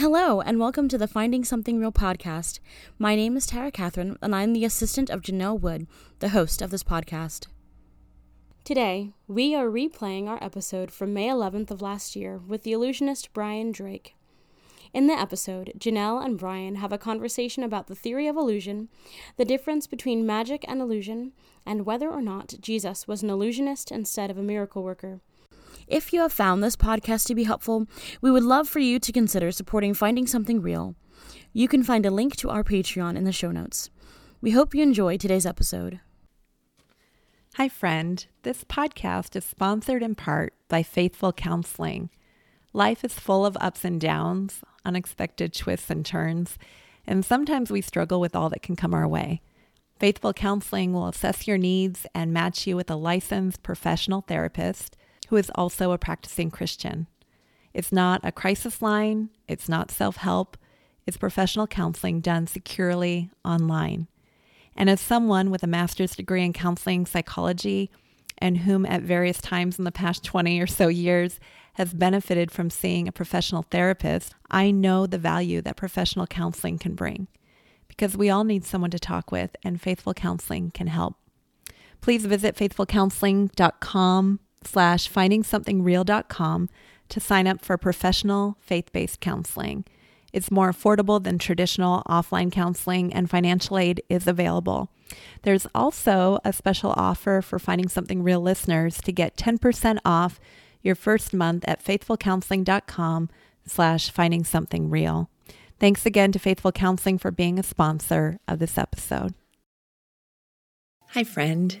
Hello, and welcome to the Finding Something Real podcast. My name is Tara Catherine, and I'm the assistant of Janelle Wood, the host of this podcast. Today, we are replaying our episode from May 11th of last year with the illusionist Bryan Drake. In the episode, Janelle and Bryan have a conversation about the theory of illusion, the difference between magic and illusion, and whether or not Jesus was an illusionist instead of a miracle worker. If you have found this podcast to be helpful, we would love for you to consider supporting Finding Something Real. You can find a link to our Patreon in the show notes. We hope you enjoy today's episode. Hi, friend. This podcast is sponsored in part by Faithful Counseling. Life is full of ups and downs, unexpected twists and turns, and sometimes we struggle with all that can come our way. Faithful Counseling will assess your needs and match you with a licensed professional therapist who is also a practicing Christian. It's not a crisis line. It's not self-help. It's professional counseling done securely online. And as someone with a master's degree in counseling psychology, and whom at various times in the past 20 or so years has benefited from seeing a professional therapist, I know the value that professional counseling can bring, because we all need someone to talk with, and Faithful Counseling can help. Please visit faithfulcounseling.com/findingsomethingreal.com to sign up for professional faith-based counseling. It's more affordable than traditional offline counseling, and financial aid is available. There's also a special offer for Finding Something Real listeners to get 10% off your first month at faithfulcounseling.com/findingsomethingreal. Thanks again to Faithful Counseling for being a sponsor of this episode. Hi, friend.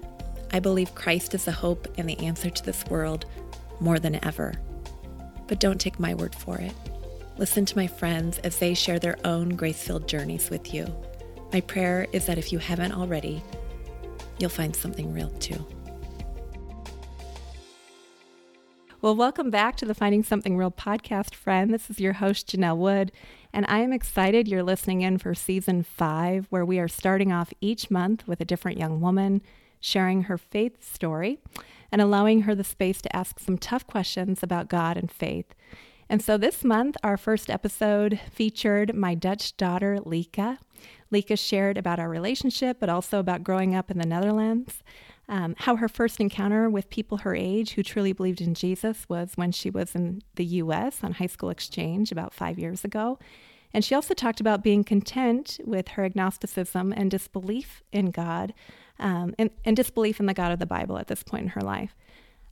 I believe Christ is the hope and the answer to this world more than ever. But don't take my word for it. Listen to my friends as they share their own grace-filled journeys with you. My prayer is that if you haven't already, you'll find something real too. Well, welcome back to the Finding Something Real podcast, friend. This is your host, Janelle Wood, and I am excited you're listening in for season 5, where we are starting off each month with a different young woman, sharing her faith story and allowing her the space to ask some tough questions about God and faith. And so this month, our first episode featured my Dutch daughter, Lieke. Lieke shared about our relationship, but also about growing up in the Netherlands, how her first encounter with people her age who truly believed in Jesus was when she was in the U.S. on high school exchange about 5 years ago. And she also talked about being content with her agnosticism and disbelief in God, and disbelief in the God of the Bible at this point in her life.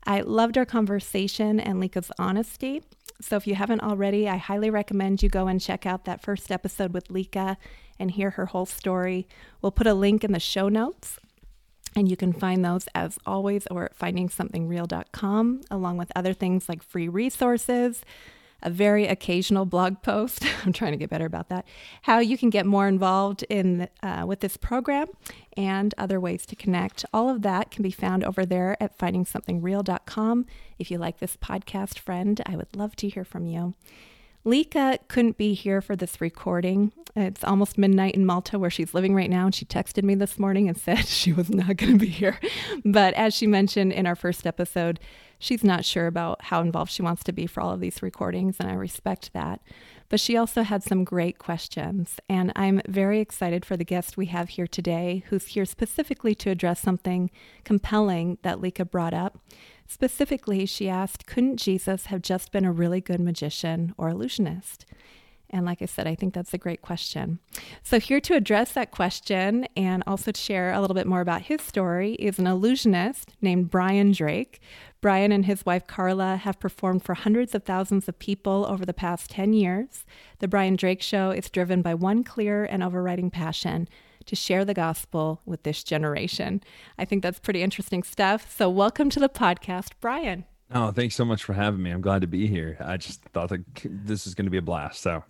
I loved our conversation and Lieke's honesty. So if you haven't already, I highly recommend you go and check out that first episode with Lieke and hear her whole story. We'll put a link in the show notes, and you can find those as always over at findingsomethingreal.com, along with other things like free resources, a very occasional blog post. I'm trying to get better about that. How you can get more involved in with this program and other ways to connect. All of that can be found over there at findingsomethingreal.com. If you like this podcast, friend, I would love to hear from you. Lieke couldn't be here for this recording. It's almost midnight in Malta where she's living right now, and she texted me this morning and said she was not going to be here. But as she mentioned in our first episode, she's not sure about how involved she wants to be for all of these recordings, and I respect that. But she also had some great questions, and I'm very excited for the guest we have here today, who's here specifically to address something compelling that Lieke brought up. Specifically, she asked, couldn't Jesus have just been a really good magician or illusionist? And like I said, I think that's a great question. So here to address that question and also to share a little bit more about his story is an illusionist named Bryan Drake. Bryan and his wife Carla have performed for hundreds of thousands of people over the past 10 years. The Bryan Drake Show is driven by one clear and overriding passion: to share the gospel with this generation. I think that's pretty interesting stuff. So welcome to the podcast, Bryan. Oh, thanks so much for having me. I'm glad to be here. I just thought that this is going to be a blast. So,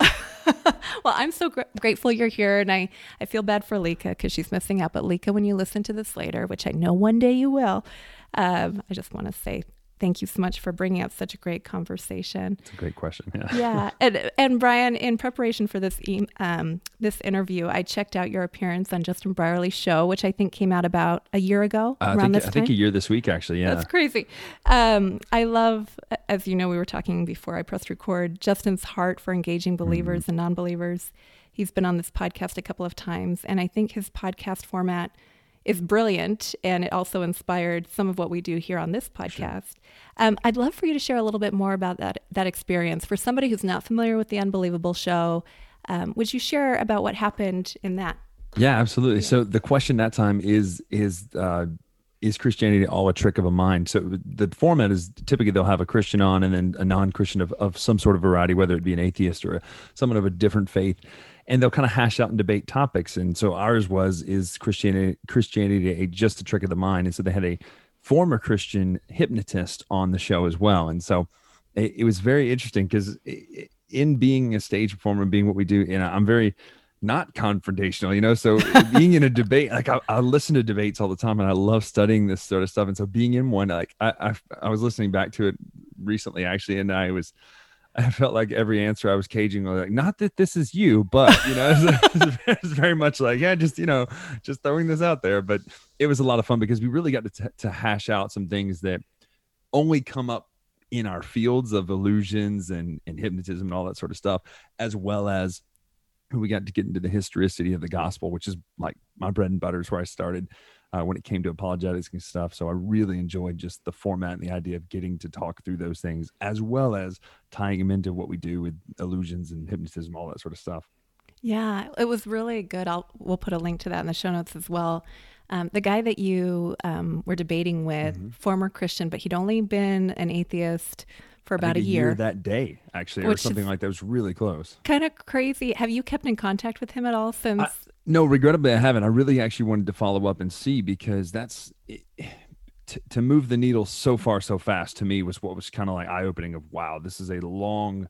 well, I'm so grateful you're here. And I feel bad for Lieke because she's missing out. But Lieke, when you listen to this later, which I know one day you will, I just want to say thank you so much for bringing up such a great conversation. It's a great question. Yeah. Yeah. And Bryan, in preparation for this this interview, I checked out your appearance on Justin Brierley's show, which I think came out about a year ago. I think a year this week, actually. Yeah. That's crazy. I love, as you know, we were talking before I pressed record, Justin's heart for engaging believers and non-believers. He's been on this podcast a couple of times, and I think his podcast format is brilliant, and it also inspired some of what we do here on this podcast. Sure. I'd love for you to share a little bit more about that experience. For somebody who's not familiar with The Unbelievable Show, would you share about what happened in that? Yeah, absolutely. Yeah. So the question that time is Christianity all a trick of a mind? So the format is typically they'll have a Christian on and then a non-Christian of some sort of variety, whether it be an atheist or someone of a different faith. And they'll kind of hash out and debate topics. And so ours was, is Christianity just a trick of the mind? And so they had a former Christian hypnotist on the show as well. And so it was very interesting because in being a stage performer and being what we do, you know, I'm very not confrontational, you know, so being in a debate, like I listen to debates all the time and I love studying this sort of stuff. And so being in one, like I was listening back to it recently, actually, and I felt like every answer I was caging was like, not that this is you, but, you know, it's very much like, yeah, just, you know, just throwing this out there. But it was a lot of fun because we really got to hash out some things that only come up in our fields of illusions and hypnotism and all that sort of stuff, as well as we got to get into the historicity of the gospel, which is like my bread and butter is where I started when it came to apologetics and stuff. So I really enjoyed just the format and the idea of getting to talk through those things, as well as tying them into what we do with illusions and hypnotism, all that sort of stuff. Yeah, it was really good. We'll put a link to that in the show notes as well. The guy that you were debating with, former Christian, but he'd only been an atheist for about a year that day, actually, or something like that. It was really close. Kind of crazy. Have you kept in contact with him at all since? No, regrettably, I haven't. I really actually wanted to follow up and see, because that's to move the needle so far so fast to me was what was kind of like eye-opening of, wow, this is a long,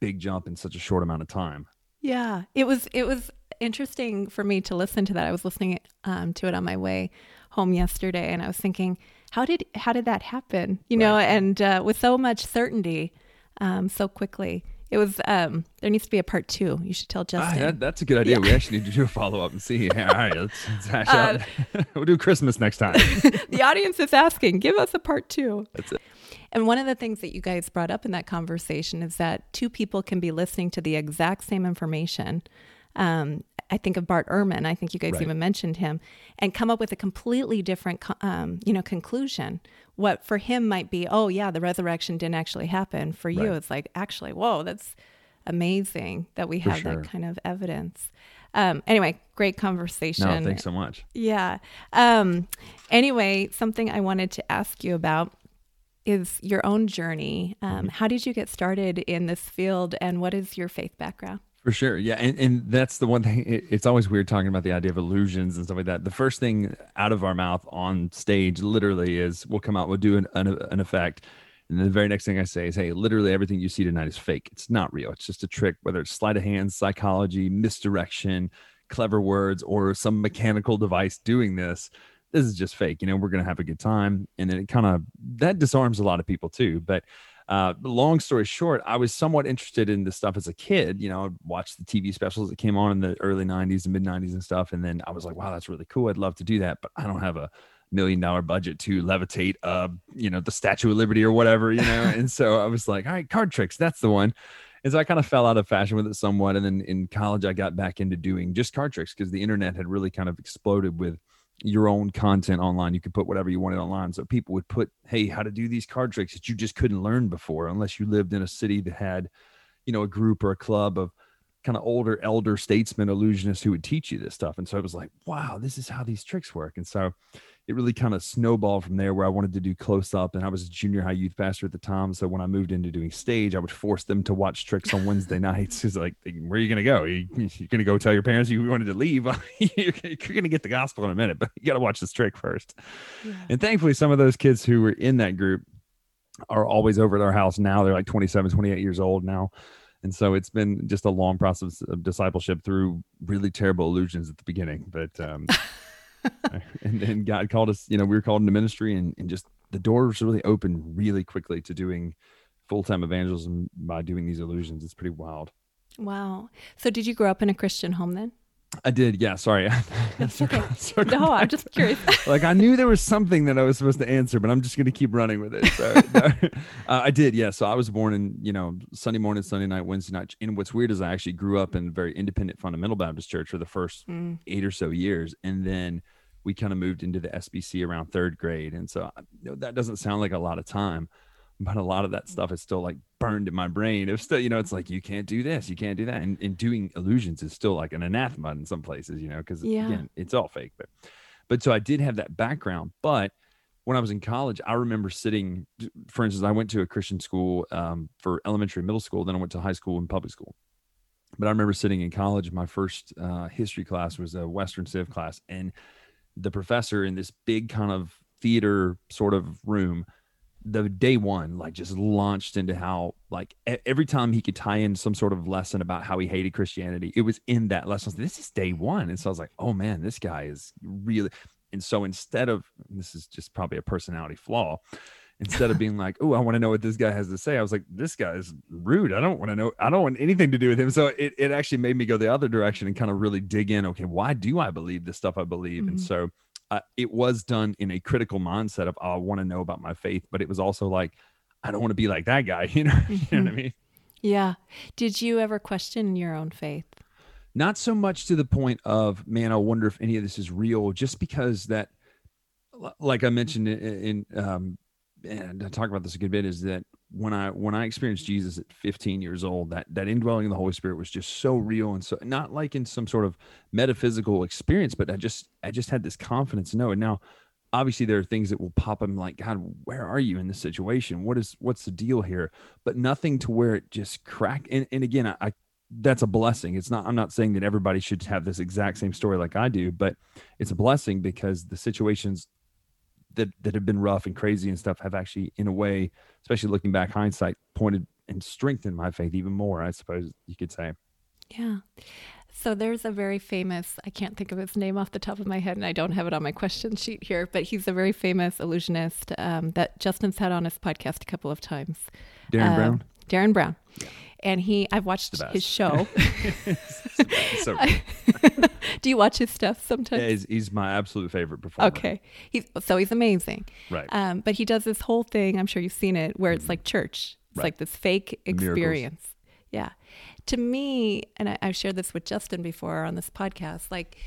big jump in such a short amount of time. Yeah, it was interesting for me to listen to that. I was listening to it on my way home yesterday, and I was thinking, how did that happen? You know, and with so much certainty, so quickly. It was, there needs to be a part two. You should tell Justin. That's a good idea. Yeah. We actually need to do a follow-up and see. Yeah, all right, let's hash out. We'll do Christmas next time. The audience is asking, give us a part two. That's it. And one of the things that you guys brought up in that conversation is that two people can be listening to the exact same information. I think of Bart Ehrman. I think you guys even mentioned him, and come up with a completely different, conclusion. What for him might be, oh yeah, the resurrection didn't actually happen. For you, it's like, actually, whoa, that's amazing that we have that kind of evidence. Anyway, great conversation. No, thanks so much. Yeah. Anyway, something I wanted to ask you about is your own journey. How did you get started in this field, and what is your faith background? For sure. Yeah. And that's the one thing. It's always weird talking about the idea of illusions and stuff like that. The first thing out of our mouth on stage literally is, we'll come out, we'll do an effect. And the very next thing I say is, hey, literally everything you see tonight is fake. It's not real. It's just a trick, whether it's sleight of hand, psychology, misdirection, clever words, or some mechanical device doing this. This is just fake. You know, we're going to have a good time. And then it kind of, that disarms a lot of people too. But long story short, I was somewhat interested in this stuff as a kid. You know, I'd watch the TV specials that came on in the early 90s and mid 90s and stuff. And then I was like, wow, that's really cool. I'd love to do that, but I don't have $1 million budget to levitate, the Statue of Liberty or whatever, you know? And so I was like, all right, card tricks, that's the one. And so I kind of fell out of fashion with it somewhat. And then in college, I got back into doing just card tricks because the internet had really kind of exploded with your own content online. You could put whatever you wanted online. So people would put, hey, how to do these card tricks that you just couldn't learn before unless you lived in a city that had, you know, a group or a club of kind of older elder statesman illusionist who would teach you this stuff. And so I was like, wow, this is how these tricks work. And so it really kind of snowballed from there, where I wanted to do close up. And I was a junior high youth pastor at the time. So when I moved into doing stage, I would force them to watch tricks on Wednesday nights. It's like, where are you going to go? You're going to go tell your parents you wanted to leave. You're going to get the gospel in a minute, but you got to watch this trick first. Yeah. And thankfully, some of those kids who were in that group are always over at our house now. They're like 27, 28 years old now. And so it's been just a long process of discipleship through really terrible illusions at the beginning. But and then God called us, you know, we were called into ministry, and just the doors really opened really quickly to doing full-time evangelism by doing these illusions. It's pretty wild. Wow. So did you grow up in a Christian home then? I did. Yeah. Sorry. That's okay. No, I'm just curious. Like, I knew there was something that I was supposed to answer, but I'm just going to keep running with it. So I did. Yeah. So I was born in, you know, Sunday morning, Sunday night, Wednesday night. And what's weird is I actually grew up in a very independent fundamental Baptist church for the first 8 or so years. And then we kind of moved into the SBC around third grade. And so that doesn't sound like a lot of time, but a lot of that stuff is still like burned in my brain. It's still, you know, it's like, you can't do this, you can't do that. And doing illusions is still like an anathema in some places, you know, because again, it's all fake. But so I did have that background. But when I was in college, I remember sitting, for instance, I went to a Christian school for elementary and middle school. Then I went to high school and public school. But I remember sitting in college, my first history class was a Western Civ class. And the professor in this big kind of theater sort of room, the day one, like, just launched into how, like, every time he could tie in some sort of lesson about how he hated Christianity, it was in that lesson. So this is day one. And so I was like, oh man, this guy is really. And so instead of, this is just probably a personality flaw, instead of being like, oh, I want to know what this guy has to say, I was like, this guy is rude. I don't want to know. I don't want anything to do with him. So it actually made me go the other direction and kind of really dig in. Okay, why do I believe this stuff I believe? Mm-hmm. And so it was done in a critical mindset of, I want to know about my faith, but it was also like, I don't want to be like that guy, you know, you know what I mean? Yeah. Did you ever question your own faith? Not so much to the point of, man, I wonder if any of this is real, just because that, like I mentioned and I talk about this a good bit, is that when I experienced Jesus at 15 years old, that indwelling of the Holy Spirit was just so real. And so, not like in some sort of metaphysical experience, but I just had this confidence to know. And now obviously there are things that will pop up, like, God, where are you in this situation? What's the deal here? But nothing to where it just cracked. And again, I that's a blessing. It's not, I'm not saying that everybody should have this exact same story like I do, but it's a blessing because the situations that have been rough and crazy and stuff have actually, in a way, especially looking back, hindsight, pointed and strengthened my faith even more, I suppose you could say. Yeah. So there's a very famous, I can't think of his name off the top of my head, and I don't have it on my question sheet here, but he's a very famous illusionist that Justin's had on his podcast a couple of times. Darren Brown. Yeah. And I've watched his show. So do you watch his stuff sometimes? Yeah, he's my absolute favorite performer. Okay. He's amazing. Right. But he does this whole thing, I'm sure you've seen it, where it's like church. It's like this fake experience. Miracles. Yeah. To me, and I've shared this with Justin before on this podcast, like,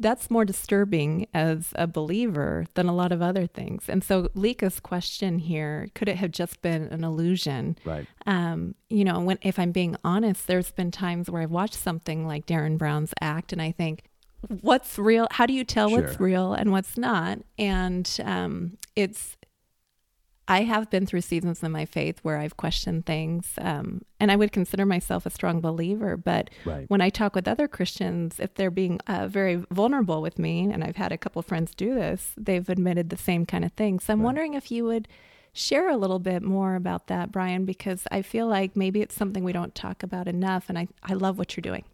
that's more disturbing as a believer than a lot of other things. And so Lieke's question here, could it have just been an illusion? Right. You know, if I'm being honest, there's been times where I've watched something like Darren Brown's act, and I think, what's real? How do you tell what's real and what's not? And I have been through seasons in my faith where I've questioned things, and I would consider myself a strong believer, but when I talk with other Christians, if they're being very vulnerable with me, and I've had a couple of friends do this, they've admitted the same kind of thing. So I'm wondering if you would share a little bit more about that, Bryan, because I feel like maybe it's something we don't talk about enough, and I love what you're doing.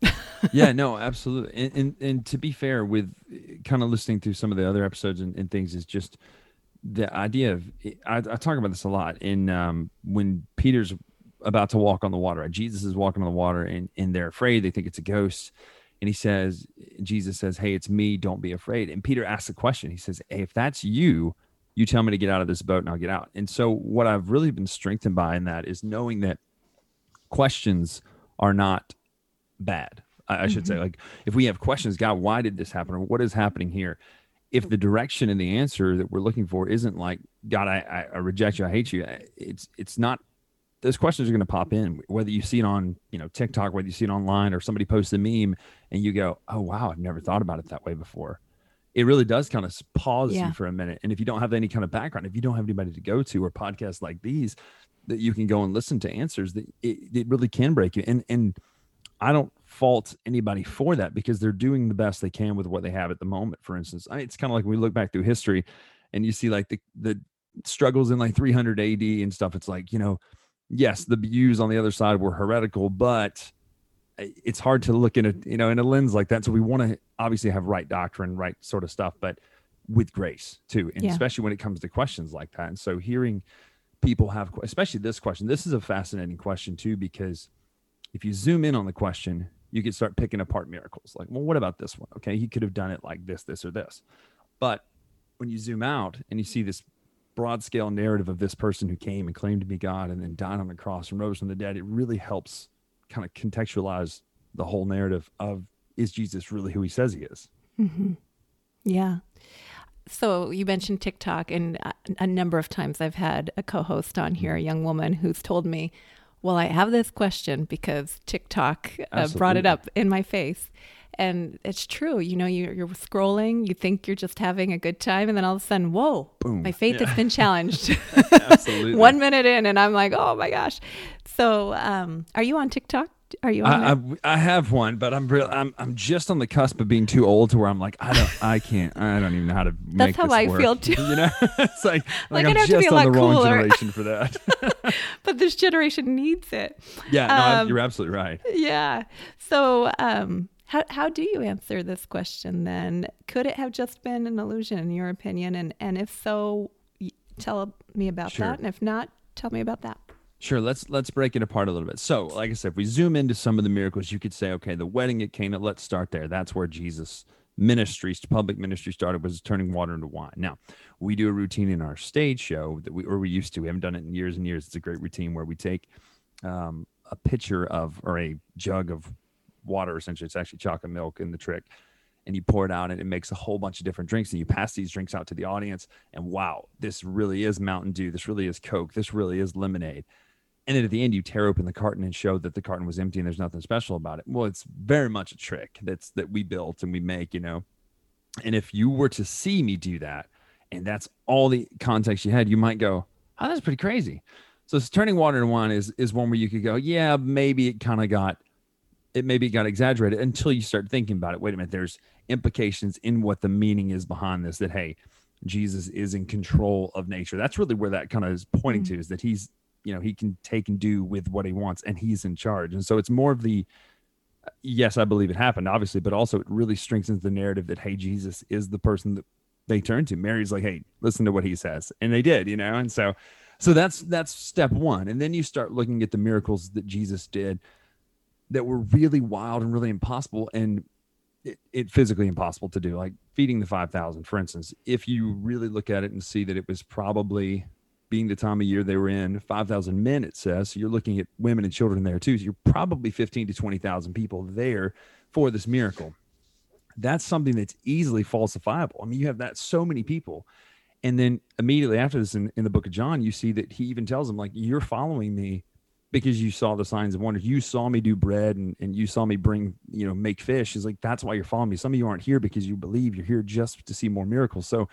Yeah, no, absolutely. And to be fair, with kind of listening through some of the other episodes and things, is just the idea of, I talk about this a lot in when Peter's about to walk on the water, right? Jesus is walking on the water, and they're afraid. They think it's a ghost. And Jesus says, hey, it's me. Don't be afraid. And Peter asks a question. He says, hey, if that's you, you tell me to get out of this boat and I'll get out. And so what I've really been strengthened by in that is knowing that questions are not bad. I should say, like, if we have questions, God, why did this happen? Or what is happening here? If the direction and the answer that we're looking for isn't like, God, I reject you, I hate you, it's not those questions are going to pop in, whether you see it on, TikTok, whether you see it online or somebody posts a meme and you go, oh, wow, I've never thought about it that way before. It really does kind of pause you for a minute. And if you don't have any kind of background, if you don't have anybody to go to or podcasts like these that you can go and listen to answers, that it really can break you. And I don't fault anybody for that, because they're doing the best they can with what they have at the moment. For instance, it's kind of like when we look back through history and you see like the struggles in like 300 AD and stuff. It's like, yes, the views on the other side were heretical, but it's hard to look in a lens like that. So we want to obviously have right doctrine, right sort of stuff, but with grace too. And especially when it comes to questions like that. And so hearing people have, especially this question, this is a fascinating question too, because if you zoom in on the question, you could start picking apart miracles. Like, well, what about this one? Okay. He could have done it like this, this, or this. But when you zoom out and you see this broad scale narrative of this person who came and claimed to be God and then died on the cross and rose from the dead, it really helps kind of contextualize the whole narrative of, is Jesus really who he says he is? Mm-hmm. Yeah. So you mentioned TikTok, and a number of times I've had a co-host on here, a young woman who's told me, well, I have this question because TikTok brought it up in my face. And it's true. You're scrolling, you think you're just having a good time. And then all of a sudden, whoa, boom. My faith has been challenged. Absolutely. 1 minute in and I'm like, oh my gosh. So are you on TikTok? Are you on I have one, but I'm just on the cusp of being too old to where I'm like, I don't even know how to make this work. That's how I feel too. It's like I'm just on the wrong generation for that. But this generation needs it. Yeah, no, you're absolutely right. Yeah. So how do you answer this question then? Could it have just been an illusion in your opinion? And if so, tell me about that. And if not, tell me about that. Sure. Let's break it apart a little bit. So like I said, if we zoom into some of the miracles, you could say, okay, the wedding at Cana, let's start there. That's where Jesus' public ministry started, was turning water into wine. Now we do a routine in our stage show we used to, we haven't done it in years and years. It's a great routine where we take a pitcher of, or a jug of water, essentially. It's actually chocolate milk in the trick. And you pour it out and it makes a whole bunch of different drinks, and you pass these drinks out to the audience. And wow, this really is Mountain Dew. This really is Coke. This really is lemonade. And then at the end, you tear open the carton and show that the carton was empty and there's nothing special about it. Well, it's very much a trick that we built and we make, And if you were to see me do that, and that's all the context you had, you might go, oh, that's pretty crazy. So turning water into wine is one where you could go, yeah, maybe it kind of got exaggerated, until you start thinking about it. Wait a minute, there's implications in what the meaning is behind this, that, hey, Jesus is in control of nature. That's really where that kind of is pointing to, is that he's, he can take and do with what he wants, and he's in charge. And so it's more of the, yes, I believe it happened, obviously, but also it really strengthens the narrative that, hey, Jesus is the person that they turn to. Mary's like, hey, listen to what he says. And they did, And so that's step one. And then you start looking at the miracles that Jesus did that were really wild and really impossible, and it physically impossible to do, like feeding the 5,000, for instance. If you really look at it and see that it was probably, being the time of year they were in, 5,000 men, it says. So you're looking at women and children there too. So you're probably 15 to 20,000 people there for this miracle. That's something that's easily falsifiable. I mean, you have that so many people. And then immediately after this in the book of John, you see that he even tells them, like, you're following me because you saw the signs and wonders. You saw me do bread and you saw me bring, make fish. He's like, that's why you're following me. Some of you aren't here because you believe. You're here just to see more miracles. So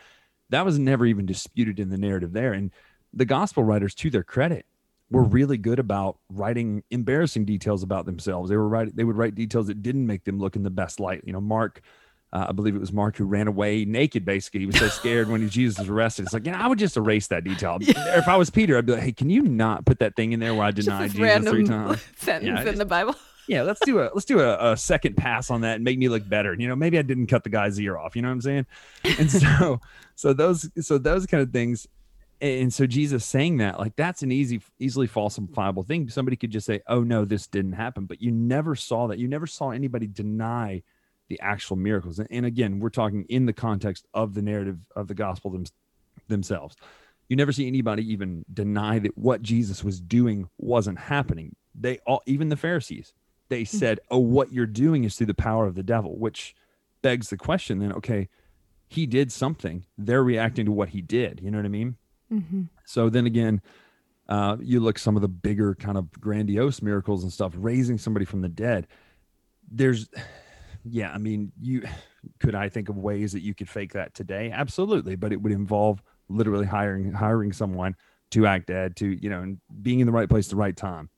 that was never even disputed in the narrative there. And the gospel writers, to their credit, were really good about writing embarrassing details about themselves. They would write details that didn't make them look in the best light. Mark, I believe it was Mark who ran away naked, basically. He was so scared when Jesus was arrested. It's like, I would just erase that detail. Yeah. If I was Peter, I'd be like, hey, can you not put that thing in there where I denied Jesus 3 times? Sentence in the Bible. Yeah, let's do a second pass on that and make me look better. Maybe I didn't cut the guy's ear off. You know what I'm saying? And so those kind of things. And so Jesus saying that, like, that's an easily falsifiable thing. Somebody could just say, oh, no, this didn't happen. But you never saw that. You never saw anybody deny the actual miracles. And again, we're talking in the context of the narrative of the gospel themselves. You never see anybody even deny that what Jesus was doing wasn't happening. They all, even the Pharisees, they said, oh, what you're doing is through the power of the devil, which begs the question then, okay, he did something. They're reacting to what he did. You know what I mean? Mm-hmm. So then again, You look some of the bigger kind of grandiose miracles and stuff, raising somebody from the dead. There's, yeah, I mean, I think of ways that you could fake that today? Absolutely. But it would involve literally hiring someone to act dead, to, you know, and being in the right place at the right time.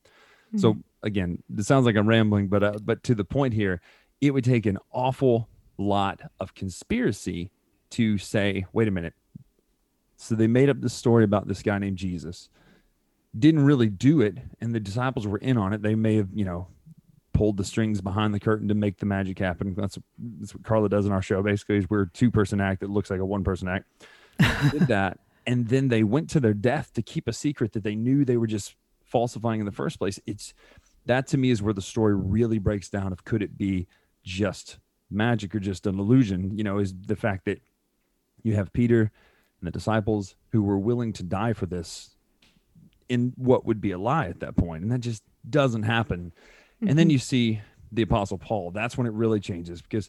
Mm-hmm. So again, this sounds like I'm rambling, but to the point here, it would take an awful lot of conspiracy to say, wait a minute. So they made up this story about this guy named Jesus, didn't really do it, and the disciples were in on it. They may have, you know, pulled the strings behind the curtain to make the magic happen. That's what Carla does in our show. Basically, is we're a two-person act that looks like a one-person act. Did that, and then they went to their death to keep a secret that they knew they were just falsifying in the first place. It's that, to me, is where the story really breaks down of could it be just magic or just an illusion? You know, is the fact that you have Peter and the disciples who were willing to die for this in what would be a lie at that point. And that just doesn't happen. Mm-hmm. And then you see the Apostle Paul. That's when it really changes, because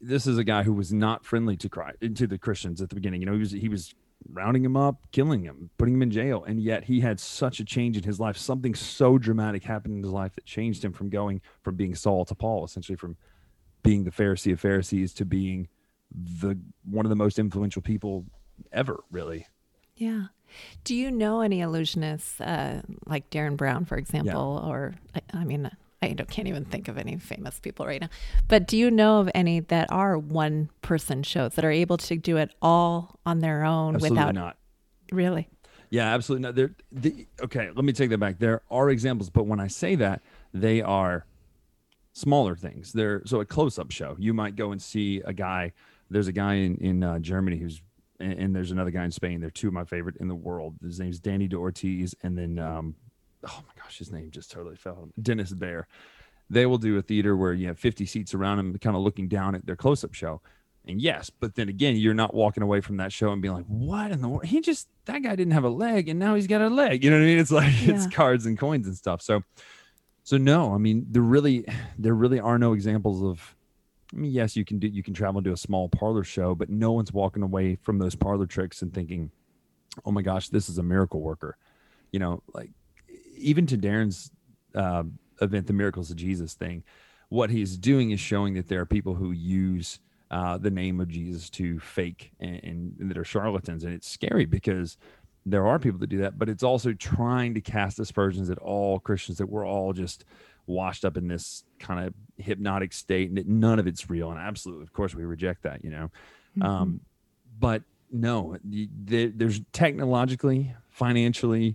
this is a guy who was not friendly to Christ, to the Christians at the beginning. You know, he was rounding him up, killing him, putting him in jail. And yet he had such a change in his life. Something so dramatic happened in his life that changed him from going from being Saul to Paul, essentially from being the Pharisee of Pharisees to being the one of the most influential people ever, really. Yeah. Do you know any illusionists like Darren Brown, for example? Yeah. Or, I mean, I can't even think of any famous people right now. But do you know of any that are one-person shows that are able to do it all on their own? Absolutely without? Not. Really? Yeah, absolutely not. Okay, let me take that back. There are examples, but when I say that, they are smaller things. So a close-up show, you might go and see a guy. There's a guy in Germany who's, and there's another guy in Spain. They're two of my favorite in the world. His name's Danny de Ortiz, and then oh my gosh, his name just totally fell. Dennis Bear. They will do a theater where you have 50 seats around them, kind of looking down at their close-up show. And yes, but then again, you're not walking away from that show and being like, "What in the world? That guy didn't have a leg, and now he's got a leg." You know what I mean? It's like It's cards and coins and stuff. So no, I mean there really are no examples of. I mean, yes, you can travel and do a small parlor show, but no one's walking away from those parlor tricks and thinking, "Oh my gosh, this is a miracle worker." You know, like even to Darren's event, the Miracles of Jesus thing, what he's doing is showing that there are people who use the name of Jesus to fake and that are charlatans. And it's scary because there are people that do that, but it's also trying to cast aspersions at all Christians, that we're all just washed up in this kind of hypnotic state and that none of it's real. And absolutely, of course, we reject that, you know. Mm-hmm. But no, there's technologically, financially,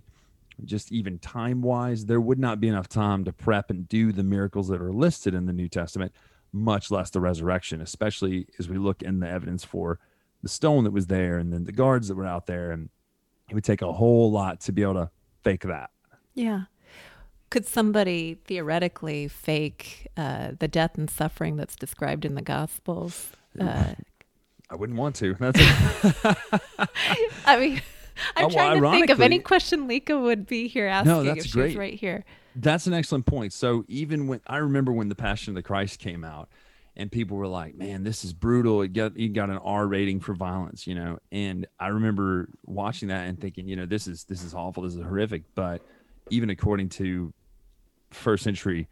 just even time-wise, there would not be enough time to prep and do the miracles that are listed in the New Testament, much less the resurrection, especially as we look in the evidence for the stone that was there and then the guards that were out there. And it would take a whole lot to be able to fake that. Yeah. Could somebody theoretically fake the death and suffering that's described in the Gospels? I wouldn't want to. That's I mean, I'm trying to think of any question Lieke would be here asking. No, that's if great. She's right here. That's an excellent point. So even when I remember when The Passion of the Christ came out, and people were like, "Man, this is brutal. It got an R rating for violence," you know. And I remember watching that and thinking, you know, this is awful. This is horrific, but even according to first century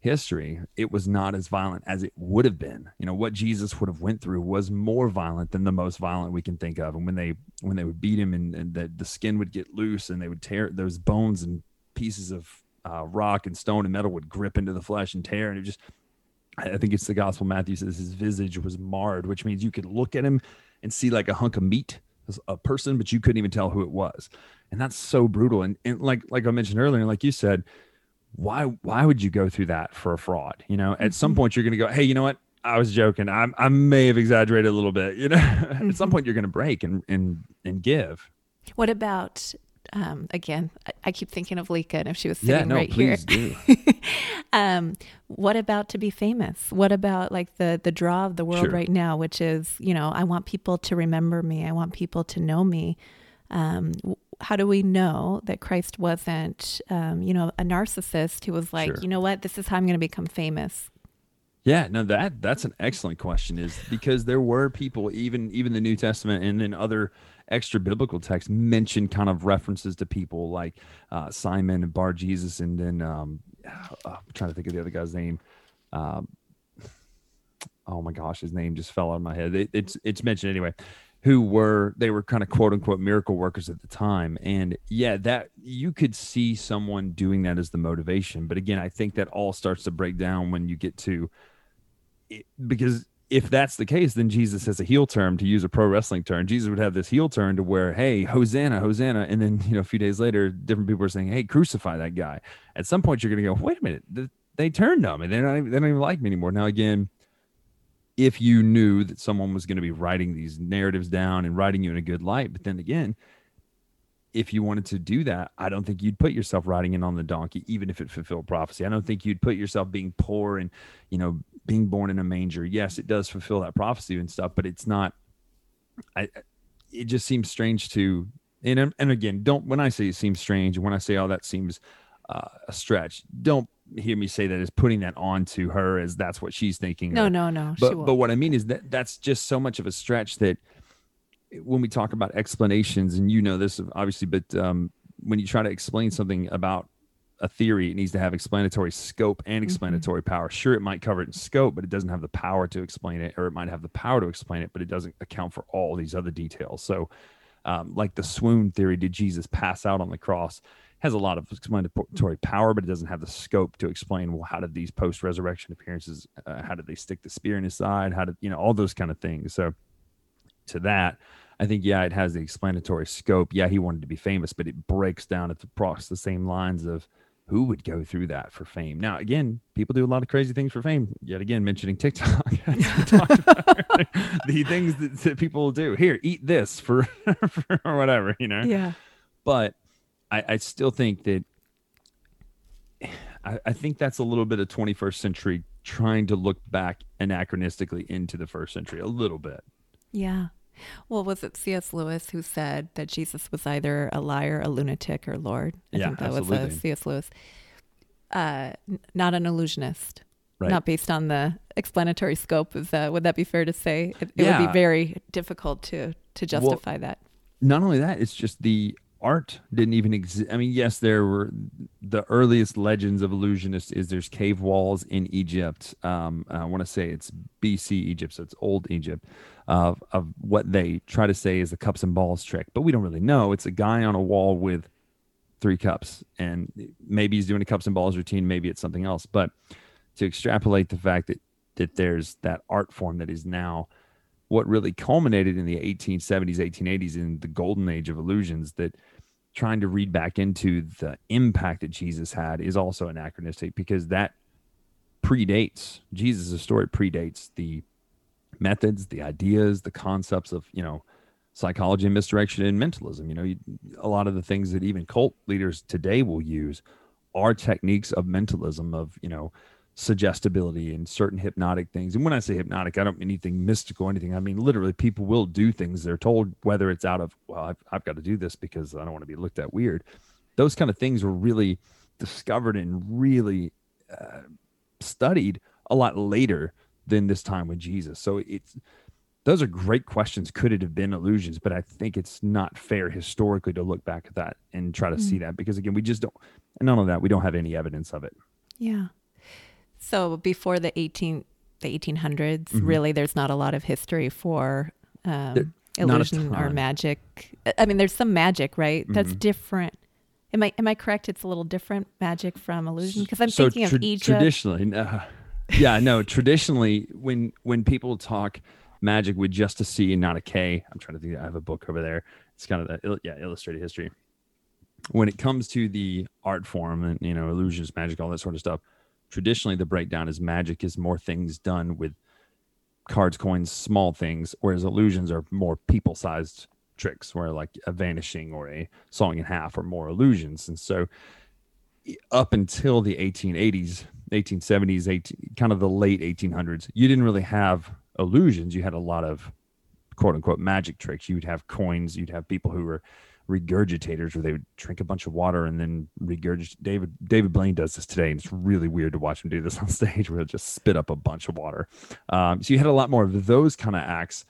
history, it was not as violent as it would have been. You know, what Jesus would have went through was more violent than the most violent we can think of. And when they would beat him and the skin would get loose and they would tear those bones, and pieces of rock and stone and metal would grip into the flesh and tear. And it just, I think it's the Gospel Matthew says his visage was marred, which means you could look at him and see like a hunk of meat, a person, but you couldn't even tell who it was. And that's so brutal. And like I mentioned earlier, like you said, why would you go through that for a fraud? You know, at some point you're going to go, "Hey, you know what? I was joking. I may have exaggerated a little bit." You know, at some point you're going to break and give. What about, again, I keep thinking of Lieke, and if she was sitting right here. Yeah, no, please do. What about to be famous? What about like the draw of the world right now, which is, you know, I want people to remember me. I want people to know me. How do we know that Christ wasn't, you know, a narcissist who was like, you know what, this is how I'm going to become famous? Yeah, no, that's an excellent question, is because there were people, even the New Testament and then other extra biblical texts mention kind of references to people like Simon and Bar Jesus, and then I'm trying to think of the other guy's name. Oh my gosh, his name just fell out of my head. It's mentioned anyway. They were kind of quote unquote miracle workers at the time. And yeah, that you could see someone doing that as the motivation. But again, I think that all starts to break down when you get to it, because if that's the case, then Jesus has a heel turn, to use a pro wrestling term. Jesus would have this heel turn to where, hey, Hosanna, Hosanna. And then, a few days later, different people are saying, hey, crucify that guy. At some point you're going to go, wait a minute, they turned on me. They don't even like me anymore. Now, again, if you knew that someone was going to be writing these narratives down and writing you in a good light. But then again, if you wanted to do that, I don't think you'd put yourself riding in on the donkey, even if it fulfilled prophecy. I don't think you'd put yourself being poor and, being born in a manger. Yes, it does fulfill that prophecy and stuff, but it's not, it just seems strange to, and again, when I say it seems strange, when I say all that seems a stretch, don't hear me say that as putting that on to her as that's what she's thinking. No. But what I mean is that's just so much of a stretch that when we talk about explanations, and this obviously, but when you try to explain something about a theory, it needs to have explanatory scope and explanatory power. Sure, it might cover it in scope, but it doesn't have the power to explain it, or it might have the power to explain it, but it doesn't account for all these other details. So like the swoon theory, did Jesus pass out on the cross? Has a lot of explanatory power, but it doesn't have the scope to explain, well, how did these post-resurrection appearances, how did they stick the spear in his side? How did, all those kind of things. So to that, I think, yeah, it has the explanatory scope. Yeah, he wanted to be famous, but it breaks down at the same lines of who would go through that for fame. Now, again, people do a lot of crazy things for fame. Yet again, mentioning TikTok, the things that people do. Here, eat this for or whatever, Yeah. But I still think that I think that's a little bit of 21st century trying to look back anachronistically into the first century a little bit. Yeah. Well, was it C.S. Lewis who said that Jesus was either a liar, a lunatic, or Lord? I think that was C.S. Lewis. Not an illusionist. Right. Not based on the explanatory scope. Would that be fair to say? It would be very difficult to justify that. Not only that, it's just the art didn't even exist. I mean, yes, there were the earliest legends of illusionists is there's cave walls in Egypt. I want to say it's BC Egypt, so it's old Egypt, of what they try to say is the cups and balls trick, but we don't really know. It's a guy on a wall with three cups, and maybe he's doing a cups and balls routine, maybe it's something else. But to extrapolate the fact that there's that art form that is now what really culminated in the 1870s, 1880s, in the golden age of illusions, that trying to read back into the impact that Jesus had is also anachronistic, because that predates Jesus' story, predates the methods, the ideas, the concepts of, psychology and misdirection and mentalism. A lot of the things that even cult leaders today will use are techniques of mentalism, of, suggestibility and certain hypnotic things. And when I say hypnotic, I don't mean anything mystical or anything. I mean, literally, people will do things they're told, whether it's out of, I've got to do this because I don't want to be looked at weird. Those kind of things were really discovered and really studied a lot later than this time with Jesus. So those are great questions. Could it have been illusions? But I think it's not fair historically to look back at that and try to see that, because again, we just don't, and none of that, we don't have any evidence of it. Yeah. So before the 1800s, really, there's not a lot of history for illusion or magic. I mean, there's some magic, right? That's different. Am I correct? It's a little different magic from illusion, because I'm thinking of Egypt. Traditionally, traditionally, when people talk magic with just a C and not a K, I'm trying to think. I have a book over there. It's kind of illustrated history. When it comes to the art form and illusions, magic, all that sort of stuff. Traditionally, the breakdown is magic is more things done with cards, coins, small things, whereas illusions are more people-sized tricks, where like a vanishing or a sawing in half are more illusions. And so up until the 1880s, 1870s, kind of the late 1800s, you didn't really have illusions. You had a lot of quote-unquote magic tricks. You'd have coins. You'd have people who were regurgitators, where they would drink a bunch of water and then regurgitate. David Blaine does this today, and it's really weird to watch him do this on stage, where he'll just spit up a bunch of water. So you had a lot more of those kind of acts,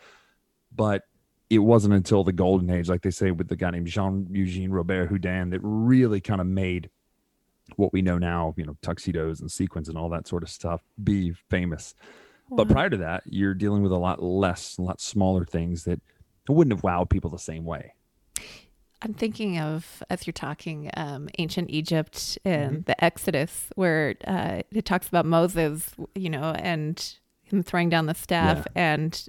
but it wasn't until the golden age, like they say, with the guy named Jean-Eugène Robert Houdin, that really kind of made what we know now, you know, tuxedos and sequins and all that sort of stuff, be famous. Wow. But prior to that, you're dealing with a lot less, a lot smaller things that wouldn't have wowed people the same way. I'm thinking of, as you're talking, ancient Egypt and the Exodus, where it talks about Moses, you know, and him throwing down the staff, and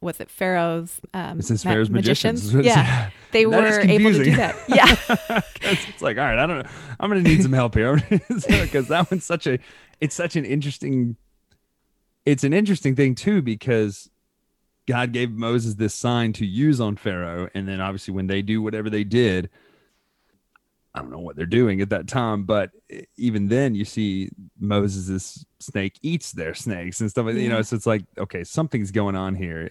was it Pharaoh's Pharaoh's magicians? Yeah, they were able to do that. Yeah, it's like, all right, I don't know, I'm going to need some help here, because that one's such an interesting thing too, because God gave Moses this sign to use on Pharaoh. And then obviously when they do whatever they did, I don't know what they're doing at that time, but even then you see Moses' snake eats their snakes and stuff, you know, so it's like, okay, something's going on here.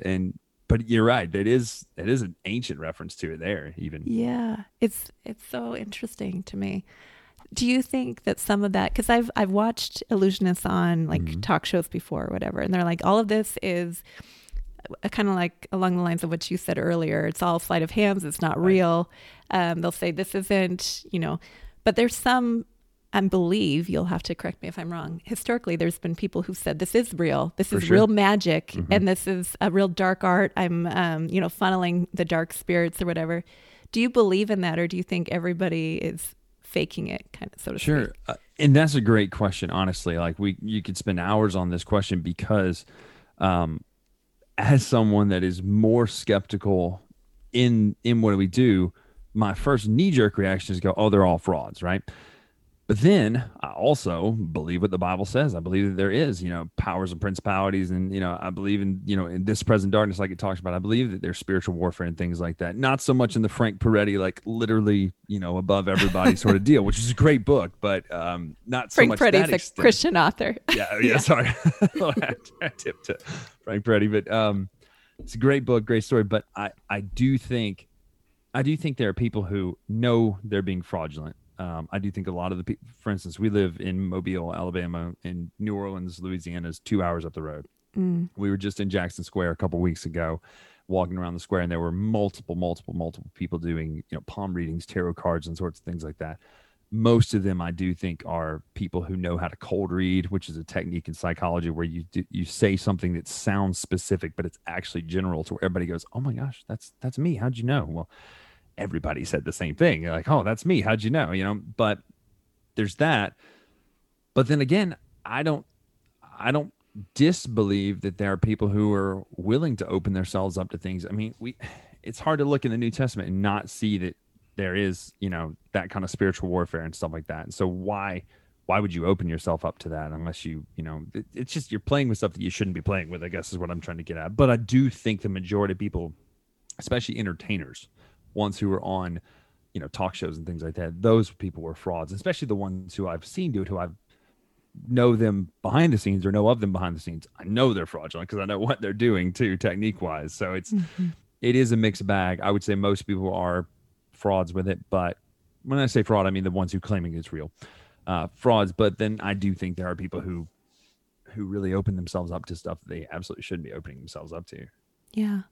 But you're right. That is an ancient reference to it there even. Yeah. It's so interesting to me. Do you think that some of that, because I've watched illusionists on like talk shows before or whatever, and they're like, all of this is kind of like along the lines of what you said earlier, it's all sleight of hands, it's not real. They'll say this isn't, you know, but there's some, I believe, you'll have to correct me if I'm wrong, historically there's been people who've said this is real, this is real magic, and this is a real dark art, I'm you know, funneling the dark spirits or whatever. Do you believe in that, or do you think everybody is faking it, kind of, so to speak? And that's a great question, honestly. Like you could spend hours on this question, because as someone that is more skeptical in what we do, my first knee-jerk reaction is go, oh, they're all frauds, right? But then I also believe what the Bible says. I believe that there is, you know, powers and principalities, and, you know, I believe in, you know, in this present darkness, like it talks about. I believe that there's spiritual warfare and things like that. Not so much in the Frank Peretti, like literally, you know, above everybody sort of deal, which is a great book, but not so much. Frank Peretti's a Christian author. Yeah. Sorry, I tipped to Frank Peretti, but it's a great book, great story. But I do think there are people who know they're being fraudulent. I do think a lot of the people, for instance, we live in Mobile, Alabama, and New Orleans, Louisiana is 2 hours up the road. We were just in Jackson Square a couple of weeks ago, walking around the square, and there were multiple people doing, you know, palm readings, tarot cards, and sorts of things like that. Most of them, I do think, are people who know how to cold read, which is a technique in psychology where you say something that sounds specific, but it's actually general, to where everybody goes, oh my gosh, that's me. How'd you know? Well, everybody said the same thing. You're like, oh, that's me. How'd you know? You know, but there's that. But then again, I don't disbelieve that there are people who are willing to open themselves up to things. I mean, it's hard to look in the New Testament and not see that there is, you know, that kind of spiritual warfare and stuff like that. And so why would you open yourself up to that unless you know, it's just, you're playing with stuff that you shouldn't be playing with, I guess, is what I'm trying to get at. But I do think the majority of people, especially entertainers, ones who were on, you know, talk shows and things like that, those people were frauds, especially the ones who I've seen do it, who I know them behind the scenes or know of them behind the scenes. I know they're fraudulent because I know what they're doing too, technique wise. So it is a mixed bag. I would say most people are frauds with it, but when I say fraud, I mean the ones who claiming it's real frauds. But then I do think there are people who really open themselves up to stuff they absolutely shouldn't be opening themselves up to. Yeah.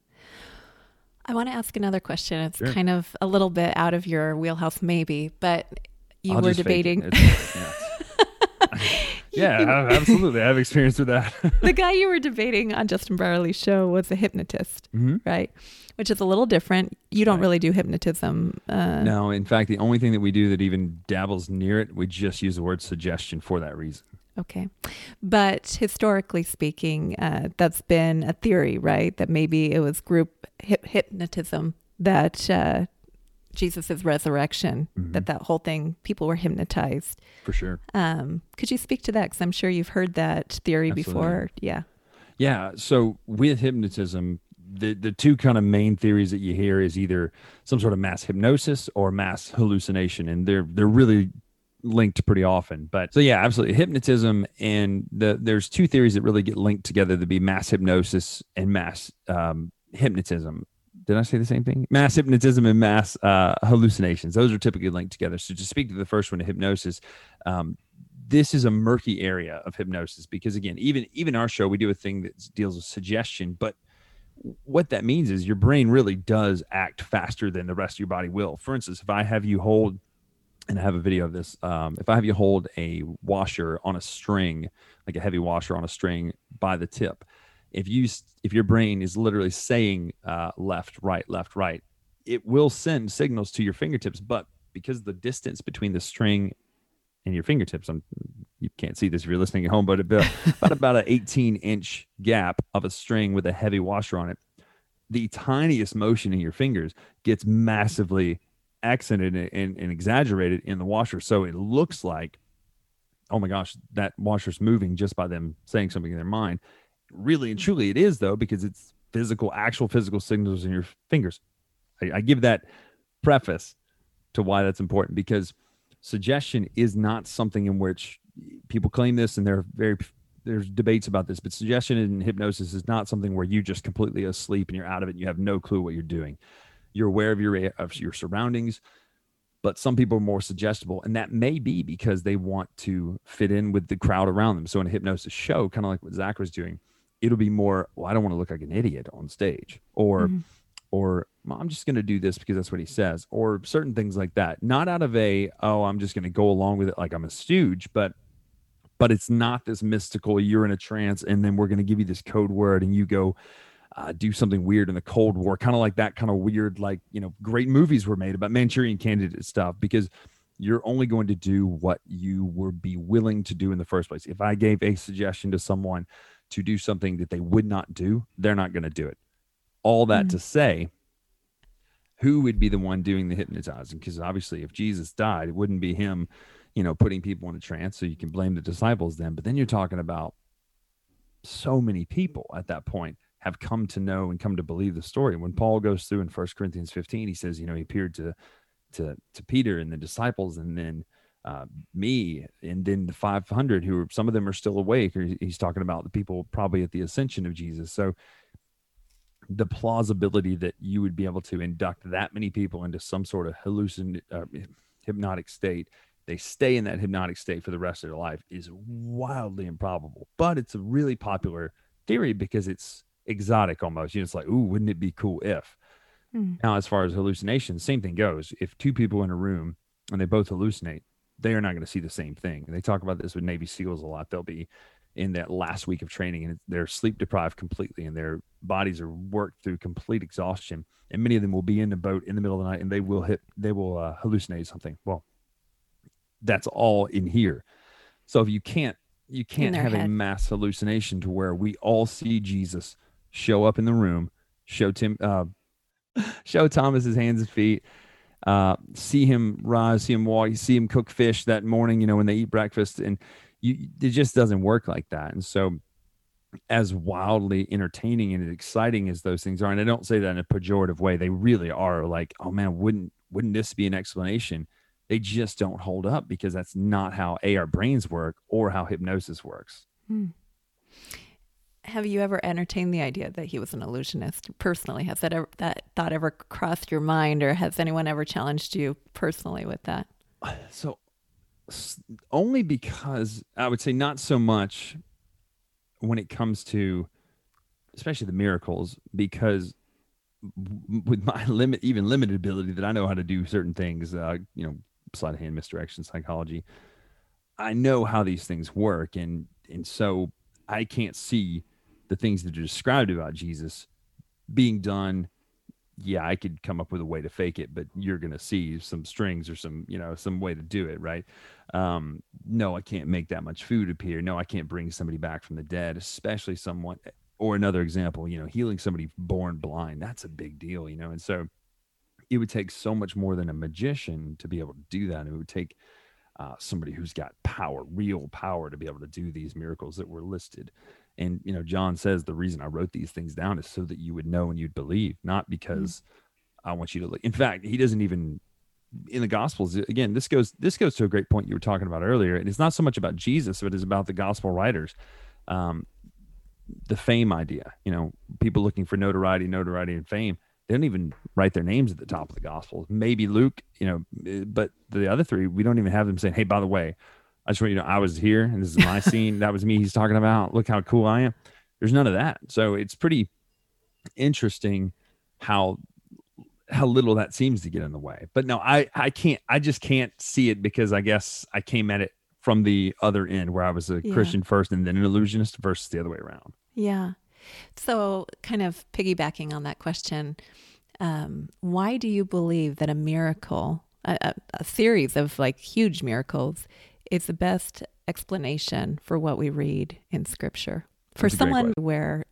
I want to ask another question. It's kind of a little bit out of your wheelhouse, maybe, but you were debating. Absolutely. I have experience with that. The guy you were debating on Justin Brierley's show was a hypnotist, right? Which is a little different. You don't really do hypnotism. No, in fact, the only thing that we do that even dabbles near it, we just use the word suggestion for that reason. Okay. But historically speaking, that's been a theory, right? That maybe it was group hypnotism, that Jesus' resurrection, that whole thing, people were hypnotized. For sure. Could you speak to that? Because I'm sure you've heard that theory before. Yeah. Yeah. So with hypnotism, the two kind of main theories that you hear is either some sort of mass hypnosis or mass hallucination. And they're really linked pretty often. But so yeah, absolutely. Hypnotism, and there's two theories that really get linked together. That'd be mass hypnosis and mass hypnotism. Did I say the same thing? Mass hypnotism and mass hallucinations. Those are typically linked together. So to speak to the first one, hypnosis, this is a murky area of hypnosis, because again, even our show, we do a thing that deals with suggestion, but what that means is your brain really does act faster than the rest of your body will. For instance, if I have you hold, and I have a video of this, if I have you hold a washer on a string, like a heavy washer on a string by the tip, if your brain is literally saying left, right, it will send signals to your fingertips. But because the distance between the string and your fingertips, you can't see this if you're listening at home, but about an 18-inch gap of a string with a heavy washer on it, the tiniest motion in your fingers gets massively accented and exaggerated in the washer. So it looks like, oh my gosh, that washer's moving just by them saying something in their mind. Really and truly it is, though, because it's actual physical signals in your fingers. I give that preface to why that's important, because suggestion is not something in which people claim this, and there's debates about this, but suggestion in hypnosis is not something where you just completely asleep and you're out of it and you have no clue what you're doing. You're aware of your surroundings, but some people are more suggestible, and that may be because they want to fit in with the crowd around them. So in a hypnosis show, kind of like what Zach was doing, it'll be more, well, I don't want to look like an idiot on stage, or well, I'm just going to do this because that's what he says, or certain things like that. Not out of I'm just going to go along with it like I'm a stooge, but it's not this mystical, you're in a trance, and then we're going to give you this code word, and you go do something weird in the Cold War, kind of like that kind of weird, like, great movies were made about Manchurian Candidate stuff, because you're only going to do what you would be willing to do in the first place. If I gave a suggestion to someone to do something that they would not do, they're not going to do it. All that to say, who would be the one doing the hypnotizing? Because obviously if Jesus died, it wouldn't be him, putting people in a trance, so you can blame the disciples then. But then you're talking about so many people at that point have come to know and come to believe the story. When Paul goes through in 1 Corinthians 15, he says, he appeared to Peter and the disciples, and then me, and then the 500 who some of them are still awake. Or he's talking about the people probably at the ascension of Jesus. So the plausibility that you would be able to induct that many people into some sort of hypnotic state, they stay in that hypnotic state for the rest of their life, is wildly improbable. But it's a really popular theory because it's exotic almost. It's like, ooh, wouldn't it be cool if. Now, as far as hallucinations, same thing goes. If two people in a room and they both hallucinate, they are not going to see the same thing. And they talk about this with Navy SEALs a lot. They'll be in that last week of training and they're sleep deprived completely, and their bodies are worked through complete exhaustion, and many of them will be in the boat in the middle of the night and they will hallucinate something. Well, that's all in here. So if you can't have a mass hallucination to where we all see Jesus show up in the room, show Thomas his hands and feet, see him rise, see him walk, see him cook fish that morning, when they eat breakfast, and it just doesn't work like that. And so, as wildly entertaining and exciting as those things are, and I don't say that in a pejorative way, they really are like, oh man, wouldn't this be an explanation? They just don't hold up, because that's not how our brains work or how hypnosis works. Have you ever entertained the idea that he was an illusionist personally? Has that thought ever crossed your mind, or has anyone ever challenged you personally with that? So, only because I would say not so much when it comes to especially the miracles, because with my limited ability that I know how to do certain things, sleight of hand, misdirection, psychology, I know how these things work. And so I can't see the things that are described about Jesus being done. Yeah, I could come up with a way to fake it, but you're going to see some strings or some, some way to do it, right? No, I can't make that much food appear. No, I can't bring somebody back from the dead, especially someone, or another example, healing somebody born blind. That's a big deal, And so it would take so much more than a magician to be able to do that. It would take somebody who's got power, real power, to be able to do these miracles that were listed. And, John says, the reason I wrote these things down is so that you would know and you'd believe, not because I want you to look. In fact, he doesn't even, in the Gospels, again, this goes to a great point you were talking about earlier. And it's not so much about Jesus, but it's about the Gospel writers. The fame idea, people looking for notoriety and fame. They don't even write their names at the top of the Gospels. Maybe Luke, but the other three, we don't even have them saying, hey, by the way, I just want you to know I was here and this is my scene. That was me he's talking about. Look how cool I am. There's none of that. So it's pretty interesting how little that seems to get in the way. But no, I just can't see it, because I guess I came at it from the other end where I was a Christian first and then an illusionist versus the other way around. Yeah. So kind of piggybacking on that question, why do you believe that a miracle, a series of like huge miracles, is the best explanation for what we read in Scripture? For someone where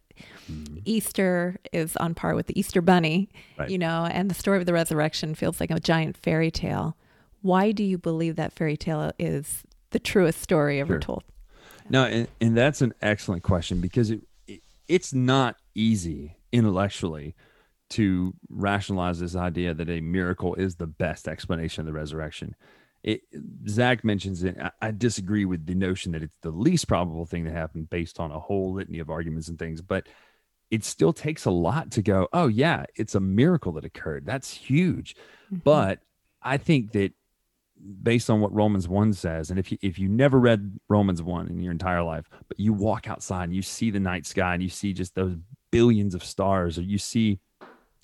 Easter is on par with the Easter Bunny, right, you know, and the story of the resurrection feels like a giant fairy tale. Why do you believe that fairy tale is the truest story ever told? No, and that's an excellent question, because it's not easy intellectually to rationalize this idea that a miracle is the best explanation of the resurrection. Zach mentions it. I disagree with the notion that it's the least probable thing that happened based on a whole litany of arguments and things, but it still takes a lot to go, oh yeah, it's a miracle that occurred. That's huge. Mm-hmm. But I think that based on what Romans 1 says, and if you never read Romans 1 in your entire life, but you walk outside and you see the night sky and you see just those billions of stars, or you see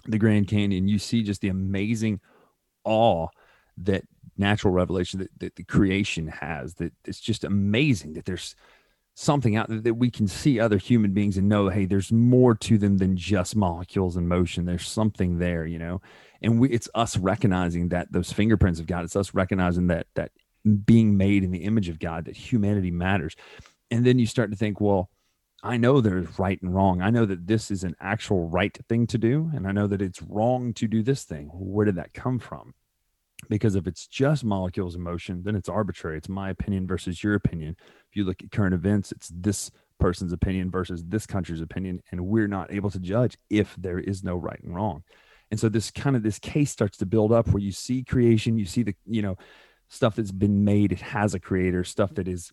the Grand Canyon, you see just the amazing awe that natural revelation that the creation has, that it's just amazing that there's something out there that we can see other human beings and know, hey, there's more to them than just molecules in motion. There's something there, you know, and it's us recognizing that those fingerprints of God, it's us recognizing that being made in the image of God, that humanity matters. And then you start to think, well, I know there's right and wrong. I know that this is an actual right thing to do, and I know that it's wrong to do this thing. Where did that come from? Because if it's just molecules in motion, then it's arbitrary. It's my opinion versus your opinion. If you look at current events, it's this person's opinion versus this country's opinion, and we're not able to judge if there is no right and wrong. And so this case starts to build up where you see creation, you see the, you know, stuff that's been made, it has a creator, stuff that is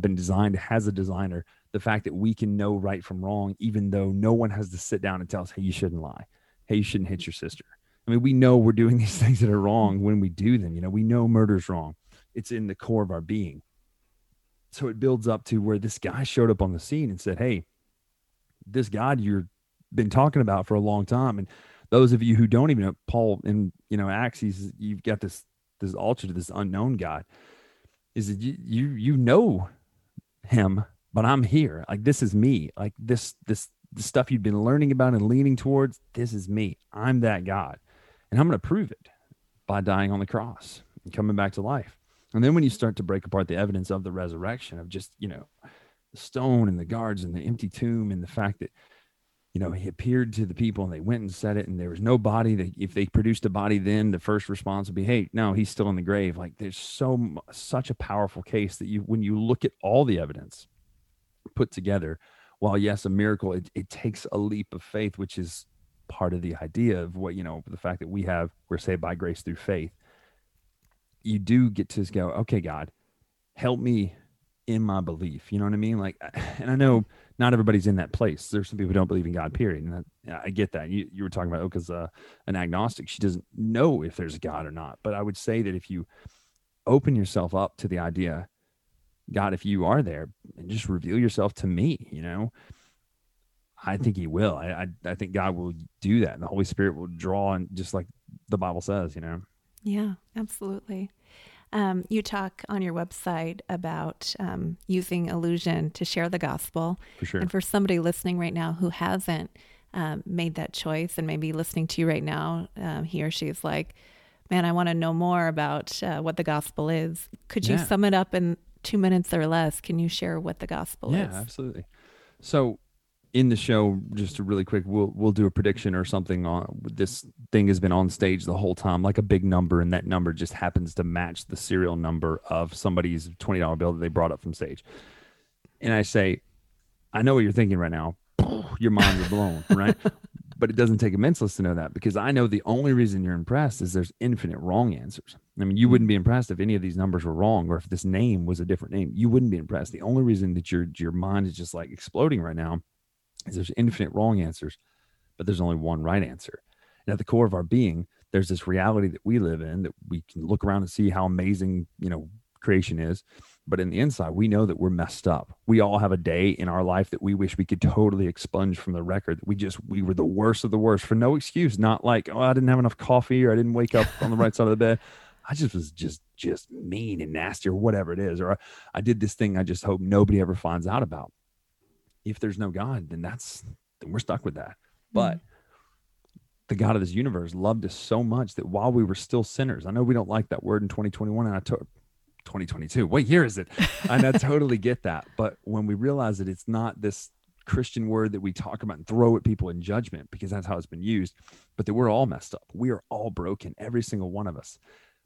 been designed, it has a designer. The fact that we can know right from wrong, even though no one has to sit down and tell us, hey, you shouldn't lie. Hey, you shouldn't hit your sister. I mean, we know we're doing these things that are wrong when we do them. You know, we know murder's wrong. It's in the core of our being. So it builds up to where this guy showed up on the scene and said, hey, this God you've been talking about for a long time. And those of you who don't even know, Paul in, you know, Acts, you've got this altar to this unknown God. Is that you know him, but I'm here. Like, this is me. Like this the stuff you've been learning about and leaning towards, this is me. I'm that God. And I'm going to prove it by dying on the cross and coming back to life. And then when you start to break apart the evidence of the resurrection, of just, you know, the stone and the guards and the empty tomb and the fact that, you know, he appeared to the people and they went and said it, and there was no body. That if they produced a body, then the first response would be, hey, no, he's still in the grave. Like, there's such a powerful case that when you look at all the evidence put together, while yes, a miracle, it takes a leap of faith, which is part of the idea of what, you know, the fact that we're saved by grace through faith. You do get to go, okay, God, help me in my belief. You know what I mean? Like, and I know not everybody's in that place. There's some people who don't believe in God, period. And I get that. You were talking about, because an agnostic, she doesn't know if there's a God or not. But I would say that if you open yourself up to the idea, God, if you are there, and just reveal yourself to me, you know, I think he will. I think God will do that. And the Holy Spirit will draw, and just like the Bible says, you know? Yeah, absolutely. You talk on your website about using illusion to share the gospel. For sure. And for somebody listening right now who hasn't made that choice, and maybe listening to you right now, he or she is like, man, I want to know more about what the gospel is. Could you sum it up in 2 minutes or less? Can you share what the gospel is? Yeah, absolutely. So, in the show, just really quick, we'll do a prediction or something on this thing has been on stage the whole time, like a big number, and that number just happens to match the serial number of somebody's $20 bill that they brought up from stage. And I say, I know what you're thinking right now. Your mind is blown, right? But it doesn't take a mentalist to know that, because I know the only reason you're impressed is there's infinite wrong answers. I mean, you wouldn't be impressed if any of these numbers were wrong, or if this name was a different name. You wouldn't be impressed. The only reason that your mind is just like exploding right now is there's infinite wrong answers, but there's only one right answer. And at the core of our being, there's this reality that we live in, that we can look around and see how amazing, you know, creation is. But in the inside, we know that we're messed up. We all have a day in our life that we wish we could totally expunge from the record. We were the worst of the worst for no excuse. Not like, oh, I didn't have enough coffee, or I didn't wake up on the right side of the bed. I just was just mean and nasty, or whatever it is. Or I did this thing I just hope nobody ever finds out about. If there's no God, then we're stuck with that. But the God of this universe loved us so much that while we were still sinners, I know we don't like that word in 2021, and 2022, what year is it? And I totally get that. But when we realize that it's not this Christian word that we talk about and throw at people in judgment, because that's how it's been used, but that we're all messed up. We are all broken, every single one of us.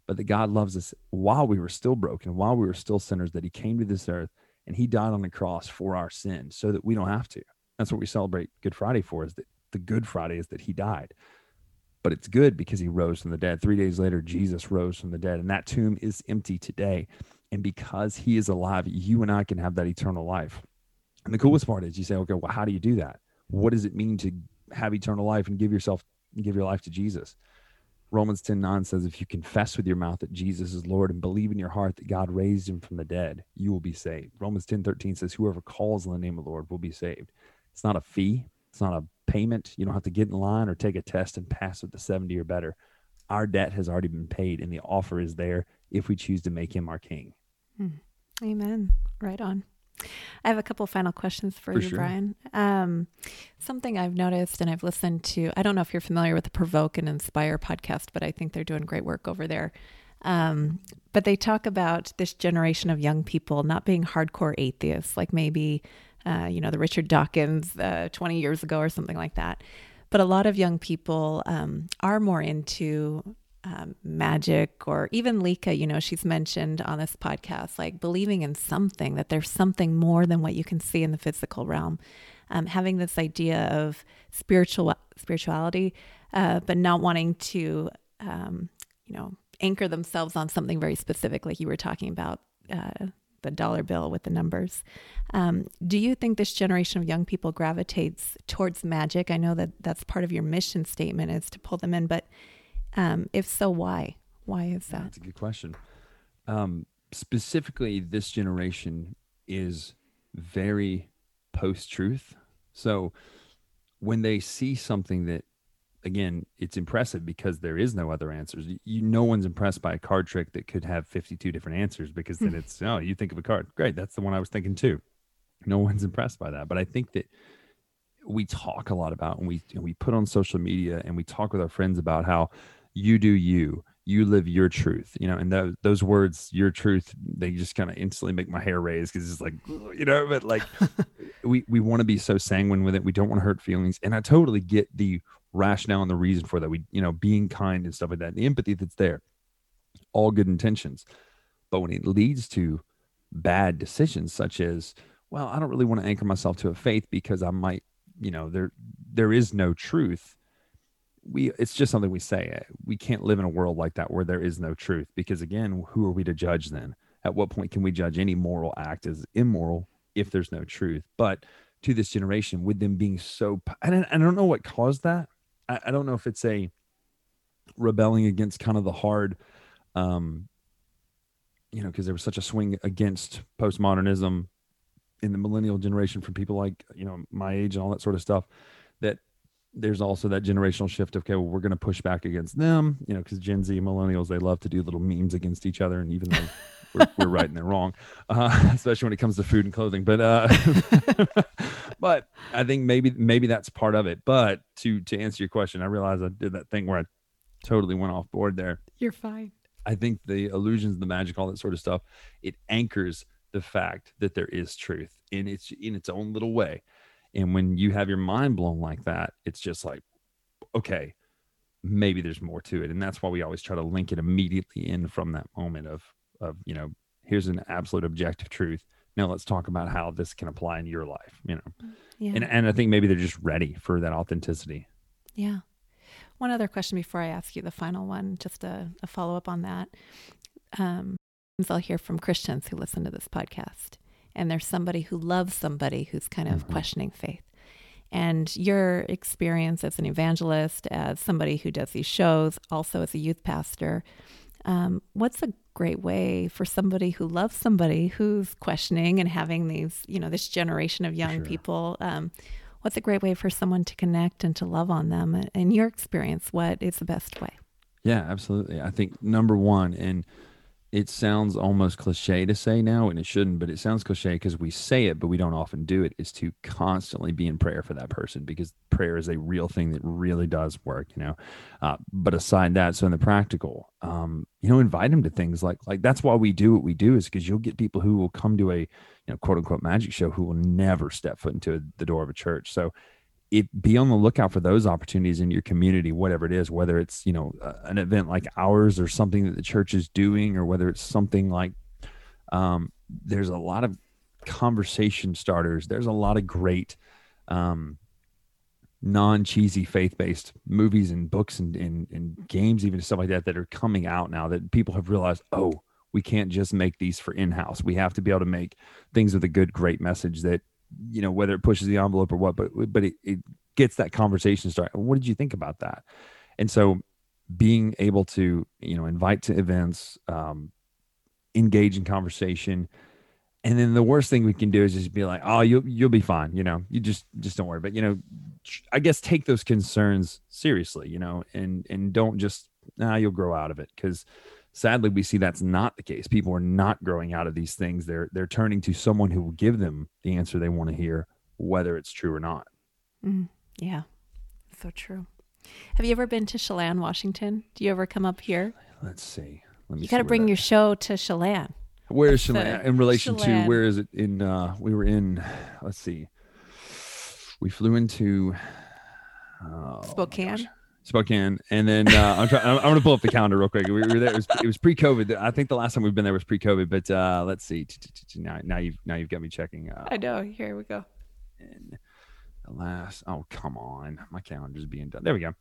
But that God loves us while we were still broken, while we were still sinners, that he came to this earth and he died on the cross for our sins so that we don't have to. That's what we celebrate Good Friday for, is that the Good Friday is that he died. But it's good because he rose from the dead. 3 days later, Jesus rose from the dead, and that tomb is empty today. And because he is alive, you and I can have that eternal life. And the coolest part is you say, okay, well, how do you do that? What does it mean to have eternal life and give your life to Jesus? Romans 10:9 says, if you confess with your mouth that Jesus is Lord and believe in your heart that God raised him from the dead, you will be saved. Romans 10:13 says, whoever calls on the name of the Lord will be saved. It's not a fee. It's not a payment. You don't have to get in line or take a test and pass with the 70 or better. Our debt has already been paid, and the offer is there if we choose to make him our king. Amen. Right on. I have a couple final questions for you, sure. Bryan. Something I've noticed, and I've listened to, I don't know if you're familiar with the Provoke and Inspire podcast, but I think they're doing great work over there. But they talk about this generation of young people not being hardcore atheists, like maybe the Richard Dawkins 20 years ago or something like that. But a lot of young people are more into magic, or even Lieke, she's mentioned on this podcast, like believing in something, that there's something more than what you can see in the physical realm. Having this idea of spirituality, but not wanting to, anchor themselves on something very specific, like you were talking about, the dollar bill with the numbers. Do you think this generation of young people gravitates towards magic? I know that that's part of your mission statement, is to pull them in, but if so, why? Why is that? That's a good question. Specifically, this generation is very post-truth. So when they see something that, again, it's impressive because there is no other answers. No one's impressed by a card trick that could have 52 different answers, because then it's, oh, you think of a card. Great. That's the one I was thinking too. No one's impressed by that. But I think that we talk a lot about, and we put on social media, and we talk with our friends about how you do you live your truth, and those words, your truth, they just kind of instantly make my hair raise, because it's like, but like we want to be so sanguine with it. We don't want to hurt feelings. And I totally get the rationale and the reason for that. We, being kind and stuff like that, the empathy that's there, all good intentions. But when it leads to bad decisions, such as, well, I don't really want to anchor myself to a faith because I might, there is no truth. It's just something we say. We can't live in a world like that where there is no truth, because again, who are we to judge then? At what point can we judge any moral act as immoral if there's no truth? But to this generation, with them being so, I don't know what caused that. I don't know if it's a rebelling against kind of the hard, because there was such a swing against postmodernism in the millennial generation from people like, my age and all that sort of stuff, that there's also that generational shift of, okay, well, we're going to push back against them, because Gen Z and millennials, they love to do little memes against each other. And even though we're right and they're wrong, especially when it comes to food and clothing. But, but I think maybe that's part of it. But to answer your question, I realized I did that thing where I totally went off board there. You're fine. I think the illusions, the magic, all that sort of stuff, it anchors the fact that there is truth in its own little way. And when you have your mind blown like that, it's just like, okay, maybe there's more to it. And that's why we always try to link it immediately in from that moment of here's an absolute objective truth. Now let's talk about how this can apply in your life, Yeah. And I think maybe they're just ready for that authenticity. Yeah. One other question before I ask you the final one, just a follow-up on that. I'll hear from Christians who listen to this podcast, and there's somebody who loves somebody who's kind of questioning faith. And your experience as an evangelist, as somebody who does these shows, also as a youth pastor, What's a great way for somebody who loves somebody who's questioning and having these, you know, this generation of young people, what's a great way for someone to connect and to love on them? In your experience, what is the best way? Yeah, absolutely. I think number one, and it sounds almost cliche to say now, and it shouldn't, but it sounds cliche because we say it, but we don't often do it, is to constantly be in prayer for that person, because prayer is a real thing that really does work, you know. But aside that, so in the practical, you know, invite them to things like that's why we do what we do, is because you'll get people who will come to a, you know, quote unquote magic show who will never step foot into the door of a church. So be on the lookout for those opportunities in your community, whatever it is, whether it's, you know, an event like ours or something that the church is doing, or whether it's something like, there's a lot of conversation starters. There's a lot of great, non-cheesy faith-based movies and books and games, even stuff like that, that are coming out now that people have realized, oh, we can't just make these for in-house. We have to be able to make things with a good, great message that, you know, whether it pushes the envelope or what, but it gets that conversation started. What did you think about that? And so being able to, you know, invite to events, engage in conversation. And then the worst thing we can do is just be like, oh, you'll be fine. You know, you just don't worry. But, you know, I guess take those concerns seriously, you know, and don't just, you'll grow out of it. 'Cause sadly we see that's not the case. People are not growing out of these things. They're turning to someone who will give them the answer they want to hear, whether it's true or not. Yeah. So true. Have you ever been to Chelan, Washington? Do you ever come up here? Let's see. You got to bring your show to Chelan. Where is Chelan in relation to, where is it in, we were in, let's see. We flew into Spokane. And then I'm going to pull up the calendar real quick. We were there. It was pre-COVID. I think the last time we've been there was pre-COVID, but let's see. Now you've got me checking. I know. Here we go. And the last, oh, come on. My calendar's being done. There we go.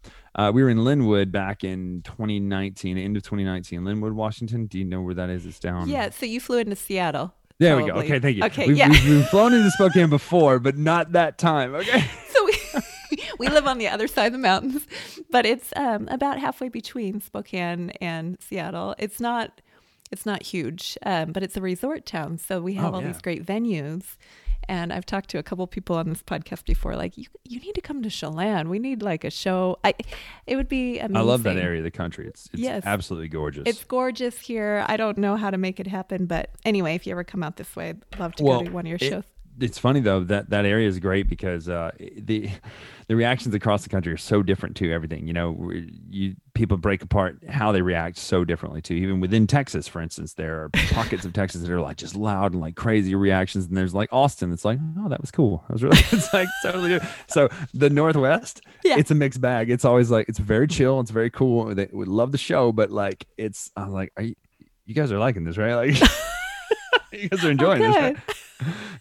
We were in Lynnwood back in 2019, end of 2019, Lynnwood, Washington. Do you know where that is? It's down. Yeah. So you flew into Seattle. There probably. We go. Okay. Thank you. Okay. We've flown into Spokane before, but not that time. Okay. So we live on the other side of the mountains, but it's about halfway between Spokane and Seattle. It's not huge, but it's a resort town. So we have these great venues. And I've talked to a couple people on this podcast before, like, you need to come to Chelan. We need like a show. It would be amazing. I love that area of the country. It's absolutely gorgeous. It's gorgeous here. I don't know how to make it happen. But anyway, if you ever come out this way, I'd love to go to one of your shows. It's funny though, that area is great because the reactions across the country are so different to everything. You know, people break apart how they react so differently to, even within Texas, for instance, there are pockets of Texas that are like just loud and like crazy reactions. And there's like Austin. It's like, oh, that was cool. That was really, it's like totally different. So the Northwest, It's a mixed bag. It's always like, it's very chill. It's very cool. They would love the show, but like, I'm like, you guys are liking this, right? Like you guys are enjoying this, right?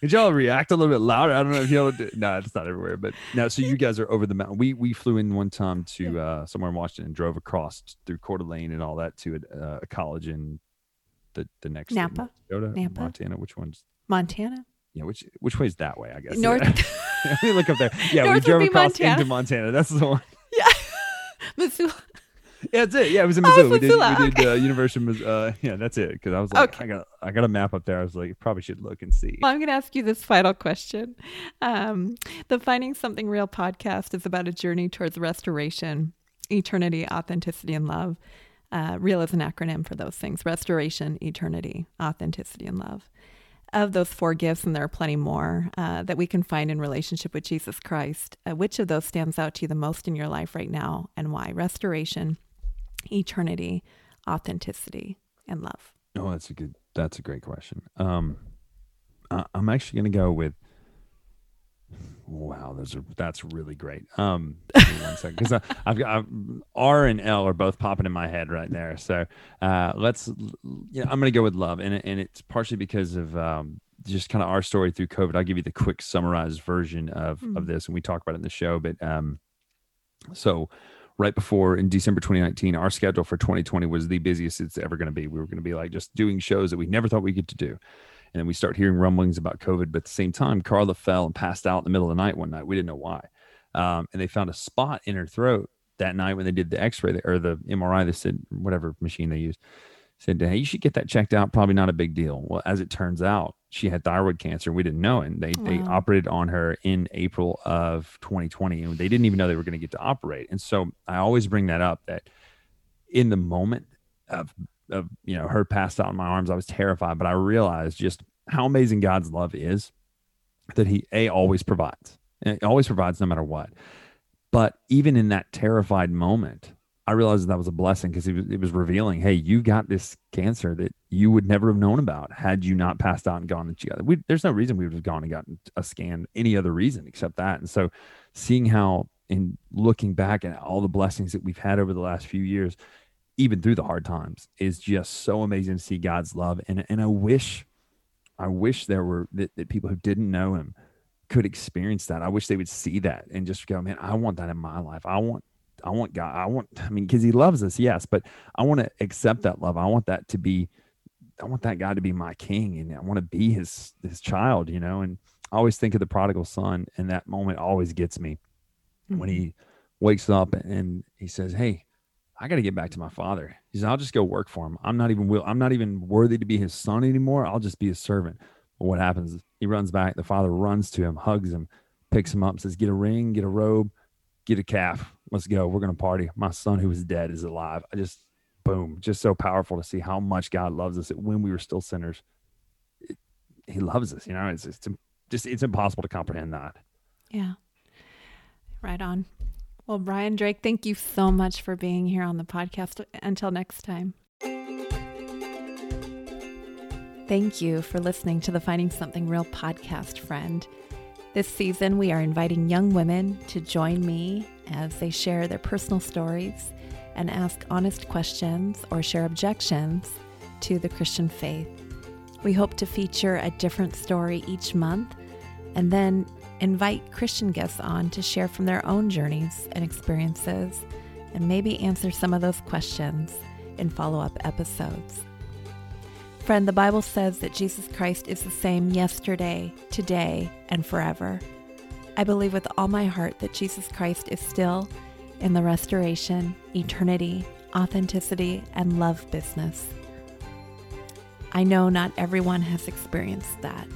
Did y'all react a little bit louder? I don't know if y'all did. No, it's not everywhere. But no, so you guys are over the mountain. We flew in one time to somewhere in Washington and drove across through Coeur d'Alene and all that to a college in the next Napa, Minnesota, Montana. Which one's Montana? Yeah, which way is that way? I guess north. Let me look up there. Yeah, north we drove across Montana. Into Montana. That's the one. Yeah, Missoula. Yeah, that's it. Yeah, it was in Missoula. We did University of Missoula. Yeah, that's it. Because I was like, okay. I got a map up there. I was like, probably should look and see. Well, I'm going to ask you this final question. The Finding Something Real podcast is about a journey towards restoration, eternity, authenticity, and love. Real is an acronym for those things: restoration, eternity, authenticity, and love. Of those four gifts, and there are plenty more that we can find in relationship with Jesus Christ, which of those stands out to you the most in your life right now, and why? Restoration, eternity, authenticity, and love. Oh, that's a great question. I'm actually going to go with, wow, that's really great. Give me one second, because I've got R and L are both popping in my head right there. So I'm going to go with love, and it's partially because of just kind of our story through COVID. I'll give you the quick summarized version of this, and we talk about it in the show. But so right before, in December 2019, our schedule for 2020 was the busiest it's ever going to be. We were going to be like just doing shows that we never thought we get to do. And then we start hearing rumblings about COVID. But at the same time, Carla fell and passed out in the middle of the night one night. We didn't know why. And they found a spot in her throat that night when they did the x-ray or the MRI, they said, whatever machine they used. said, hey, you should get that checked out. Probably not a big deal. Well, as it turns out, she had thyroid cancer. We didn't know. And they operated on her in April of 2020. And they didn't even know they were going to get to operate. And so I always bring that up, that in the moment of her passed out in my arms, I was terrified. But I realized just how amazing God's love is, that he always provides. And he always provides no matter what. But even in that terrified moment, I realized that was a blessing, because it was revealing, hey, you got this cancer that you would never have known about had you not passed out and gone and there's no reason we would have gone and gotten a scan any other reason except that. And so seeing how, in looking back at all the blessings that we've had over the last few years, even through the hard times, is just so amazing to see God's love. And I wish there were that people who didn't know him could experience that. I wish they would see that and just go, man, I want that in my life. I want God. Because he loves us, yes, but I want to accept that love. I want that God to be my king, and I want to be his child, and I always think of the prodigal son, and that moment always gets me when he wakes up and he says, hey, I got to get back to my father. He says, I'll just go work for him. I'm not even worthy to be his son anymore. I'll just be his servant. But what happens is he runs back. The father runs to him, hugs him, picks him up, says, get a ring, get a robe, get a calf. Let's go. We're going to party. My son who was dead is alive. Just so powerful to see how much God loves us, that when we were still sinners, he loves us. It's impossible to comprehend that. Yeah. Right on. Well, Bryan Drake, thank you so much for being here on the podcast. Until next time. Thank you for listening to the Finding Something Real podcast, friend. This season, we are inviting young women to join me as they share their personal stories and ask honest questions or share objections to the Christian faith. We hope to feature a different story each month, and then invite Christian guests on to share from their own journeys and experiences, and maybe answer some of those questions in follow-up episodes. Friend, the Bible says that Jesus Christ is the same yesterday, today, and forever. I believe with all my heart that Jesus Christ is still in the restoration, eternity, authenticity, and love business. I know not everyone has experienced that,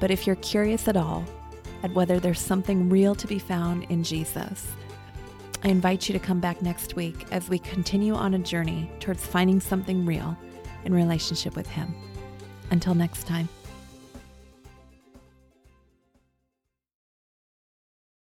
but if you're curious at all, at whether there's something real to be found in Jesus, I invite you to come back next week as we continue on a journey towards finding something real in relationship with him. Until next time.